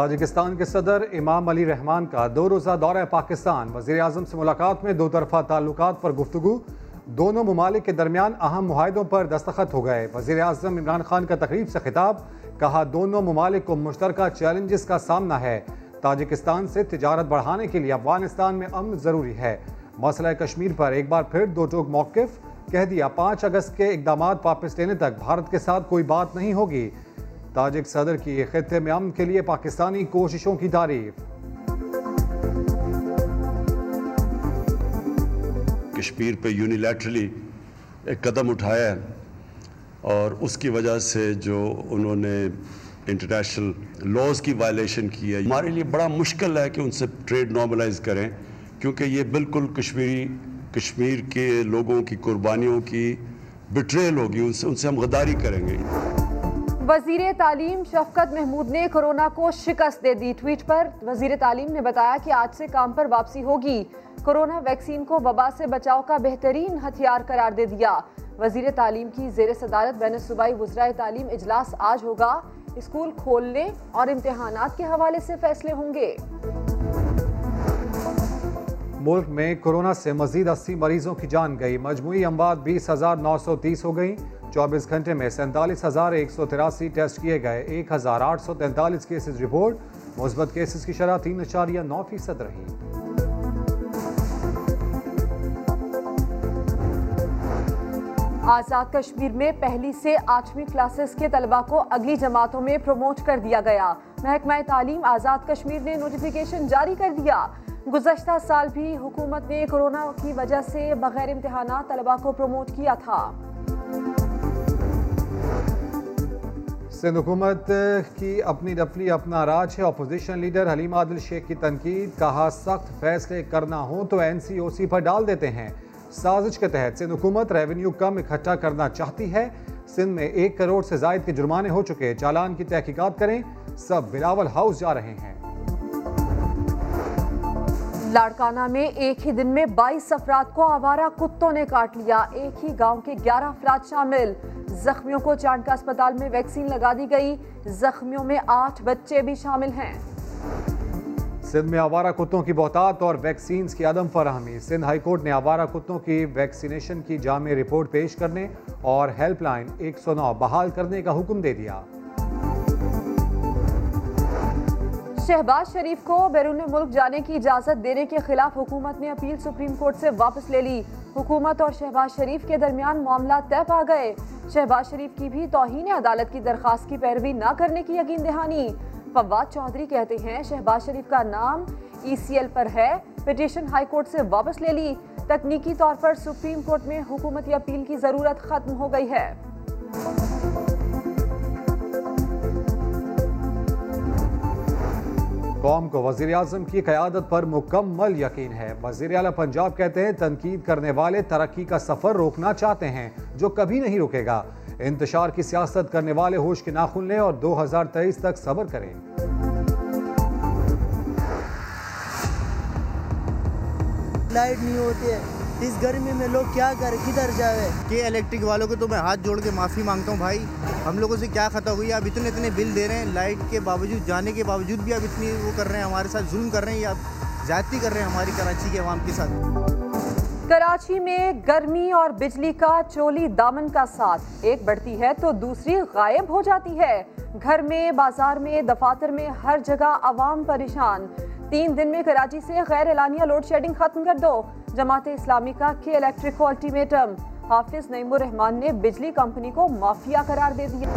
Tajikistan کے صدر امام علی رحمان کا دو روزہ دورہ پاکستان، وزیراعظم سے ملاقات میں دو طرفہ تعلقات پر گفتگو، دونوں ممالک کے درمیان اہم معاہدوں پر دستخط ہو گئے۔ وزیراعظم عمران خان کا تقریب سے خطاب، کہا دونوں ممالک کو مشترکہ چیلنجز کا سامنا ہے، تاجکستان سے تجارت بڑھانے کے لیے افغانستان میں امن ضروری ہے، مسئلہ کشمیر پر ایک بار پھر دو ٹوک موقف، کہہ دیا 5 اگست کے اقدامات واپس لینے تک بھارت کے ساتھ کوئی بات نہیں ہوگی، تاجک صدر کی خطے میں امن کے لیے پاکستانی کوششوں کی تعریف۔ کشمیر پہ یونیلیٹرلی ایک قدم اٹھایا ہے اور اس کی وجہ سے جو انہوں نے انٹرنیشنل لاز کی وائلیشن کی ہے، ہمارے لیے بڑا مشکل ہے کہ ان سے ٹریڈ نارملائز کریں، کیونکہ یہ بالکل کشمیر کے لوگوں کی قربانیوں کی بٹریل ہوگی، ان سے ہم غداری کریں گے۔ وزیر تعلیم شفقت محمود نے کورونا کو شکست دے دی، ٹویٹ پر وزیر تعلیم نے بتایا کہ آج سے کام پر واپسی ہوگی، کورونا ویکسین کو وبا سے بچاؤ کا بہترین ہتھیار قرار دے دیا۔ وزیر تعلیم کی زیر صدارت بین صوبائی وزرائے تعلیم اجلاس آج ہوگا، اسکول کھولنے اور امتحانات کے حوالے سے فیصلے ہوں گے۔ ملک میں کورونا سے مزید 80 مریضوں کی جان گئی، مجموعی اموات 20,930 ہو گئیں، 24 گھنٹے میں 47,183 ٹیسٹ کیے گئے، 1,843 کیسز رپورٹ، مثبت کیسز کی شرح 3.9% رہی۔ آزاد کشمیر میں 1 سے 8ویں کلاسز کے طلباء کو اگلی جماعتوں میں پروموٹ کر دیا گیا، محکمہ تعلیم آزاد کشمیر نے نوٹیفیکیشن جاری کر دیا۔ گزشتہ سال بھی حکومت نے کورونا کی وجہ سے بغیر امتحانات طلباء کو پروموٹ کیا تھا۔ سندھ حکومت کی اپنی ڈفلی اپنا راج ہے، اپوزیشن لیڈر حلیم عادل شیخ کی تنقید، کہا سخت فیصلے کرنا ہوں تو NCOC پر ڈال دیتے ہیں، سازش کے تحت سندھ حکومت ریونیو کم اکٹھا کرنا چاہتی ہے، سندھ میں 1 کروڑ سے زائد کے جرمانے ہو چکے، چالان کی تحقیقات کریں، سب بلاول ہاؤس جا رہے ہیں۔ لاڑکانہ میں ایک ہی دن میں 22 افراد کو آوارہ کتوں نے کاٹ لیا، ایک ہی گاؤں کے 11 افراد شامل، زخمیوں کو چانڈکا اسپتال میں ویکسین لگا دی گئی، زخمیوں میں 8 بچے بھی شامل ہیں۔ سندھ میں آوارہ کتوں کی بہتات اور ویکسینز کی عدم فراہمی، سندھ ہائی کورٹ نے آوارہ کتوں کی ویکسینیشن کی جامع رپورٹ پیش کرنے اور ہیلپ لائن 109 بحال کرنے کا حکم دے دیا۔ شہباز شریف کو بیرون ملک جانے کی اجازت دینے کے خلاف حکومت نے اپیل سپریم کورٹ سے واپس لے لی، حکومت اور شہباز شریف کے درمیان معاملہ طے پا گئے، شہباز شریف کی بھی توہین عدالت کی درخواست کی پیروی نہ کرنے کی یقین دہانی۔ فواد چودھری کہتے ہیں شہباز شریف کا نام ECL پر ہے، پٹیشن ہائی کورٹ سے واپس لے لی، تکنیکی طور پر سپریم کورٹ میں حکومتی اپیل کی ضرورت ختم ہو گئی ہے۔ قوم کو وزیراعظم کی قیادت پر مکمل یقین ہے، وزیر اعلیٰ پنجاب کہتے ہیں تنقید کرنے والے ترقی کا سفر روکنا چاہتے ہیں جو کبھی نہیں رکے گا، انتشار کی سیاست کرنے والے ہوش کے ناخن لیں اور 2023 تک صبر کریں۔ لائٹ نہیں ہوتی ہے اس گرمی میں، لوگ کیا کریں کدھر جائیں؟ کہ الیکٹرک والوں کو تو میں ہاتھ جوڑ کے معافی مانگتا ہوں، بھائی ہم لوگوں سے کیا خطا ہوئی، آپ اتنے بل دے رہے ہیں، لائٹ کے باوجود جانے کے باوجود بھی آپ اتنی وہ کر رہے ہیں، ہمارے ساتھ ظلم کر رہے ہیں، آپ زیادتی کر رہے ہیں ہماری کراچی کے عوام کے ساتھ۔ کراچی میں گرمی اور بجلی کا چولی دامن کا ساتھ، ایک بڑھتی ہے تو دوسری غائب ہو جاتی ہے، گھر میں، بازار میں، دفاتر میں، ہر جگہ عوام پریشان۔ 3 دن میں کراچی سے غیر اعلانیہ لوڈ شیڈنگ ختم کر دو، جماعت اسلامی کا کے الیکٹرک کو الٹیمیٹم، حافظ نئیم و رحمان نے بجلی کمپنی کو مافیا قرار دے دیا۔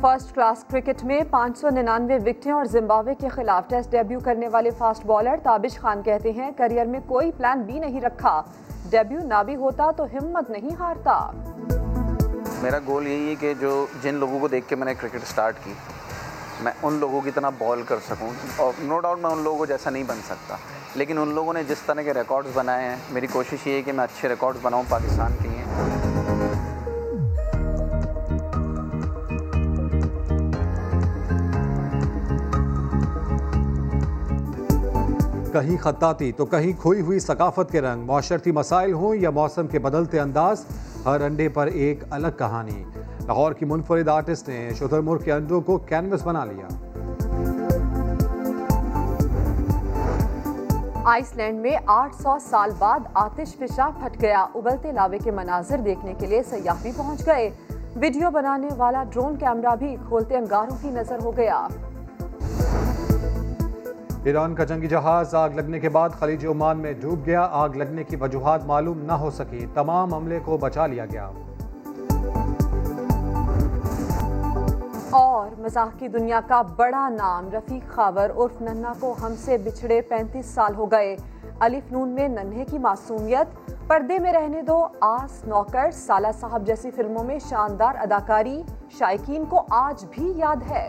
فرسٹ کلاس کرکٹ میں 599 وکٹیں اور زمبابوے کے خلاف ٹیسٹ ڈیبیو کرنے والے فاسٹ بولر تابش خان کہتے ہیں کیریئر میں کوئی پلان بی نہیں رکھا، ڈیبیو نہ بھی ہوتا تو ہمت نہیں ہارتا۔ میرا گول یہی ہے کہ جو جن لوگوں کو دیکھ کے میں نے کرکٹ سٹارٹ کی، میں ان لوگوں کی طرح بال کر سکوں، اور نو ڈاؤٹ میں ان لوگوں کو جیسا نہیں بن سکتا، لیکن ان لوگوں نے جس طرح کے ریکارڈز بنائے ہیں، میری کوشش یہ ہے کہ میں اچھے ریکارڈز بناؤں پاکستان کے لیے۔ کہیں خطاطی تو کہیں کھوئی ہوئی ثقافت کے رنگ، معاشرتی مسائل ہوں یا موسم کے بدلتے انداز، ہر انڈے پر ایک الگ کہانی۔ لاہور کی منفرد آرٹسٹ نے شترمرغ کے انڈوں کو کینوس بنا لیا۔ آئس لینڈ میں 800 سال بعد آتش فشاں پھٹ گیا، ابلتے لاوے کے مناظر دیکھنے کے لیے سیاح بھی پہنچ گئے، ویڈیو بنانے والا ڈرون کیمرہ بھی کھولتے انگاروں کی نظر ہو گیا۔ ایران کا جنگی جہاز آگ لگنے کے بعد خلیج عمان میں ڈوب گیا، آگ لگنے کی وجوہات معلوم نہ ہو سکی، تمام حملے کو بچا لیا گیا۔ اور مزاح کی دنیا کا بڑا نام رفیق خاور عرف ننھا کو ہم سے بچھڑے 35 سال ہو گئے۔ الف نون میں ننھے کی معصومیت، پردے میں رہنے دو، آس، نوکر، سالہ صاحب جیسی فلموں میں شاندار اداکاری شائقین کو آج بھی یاد ہے۔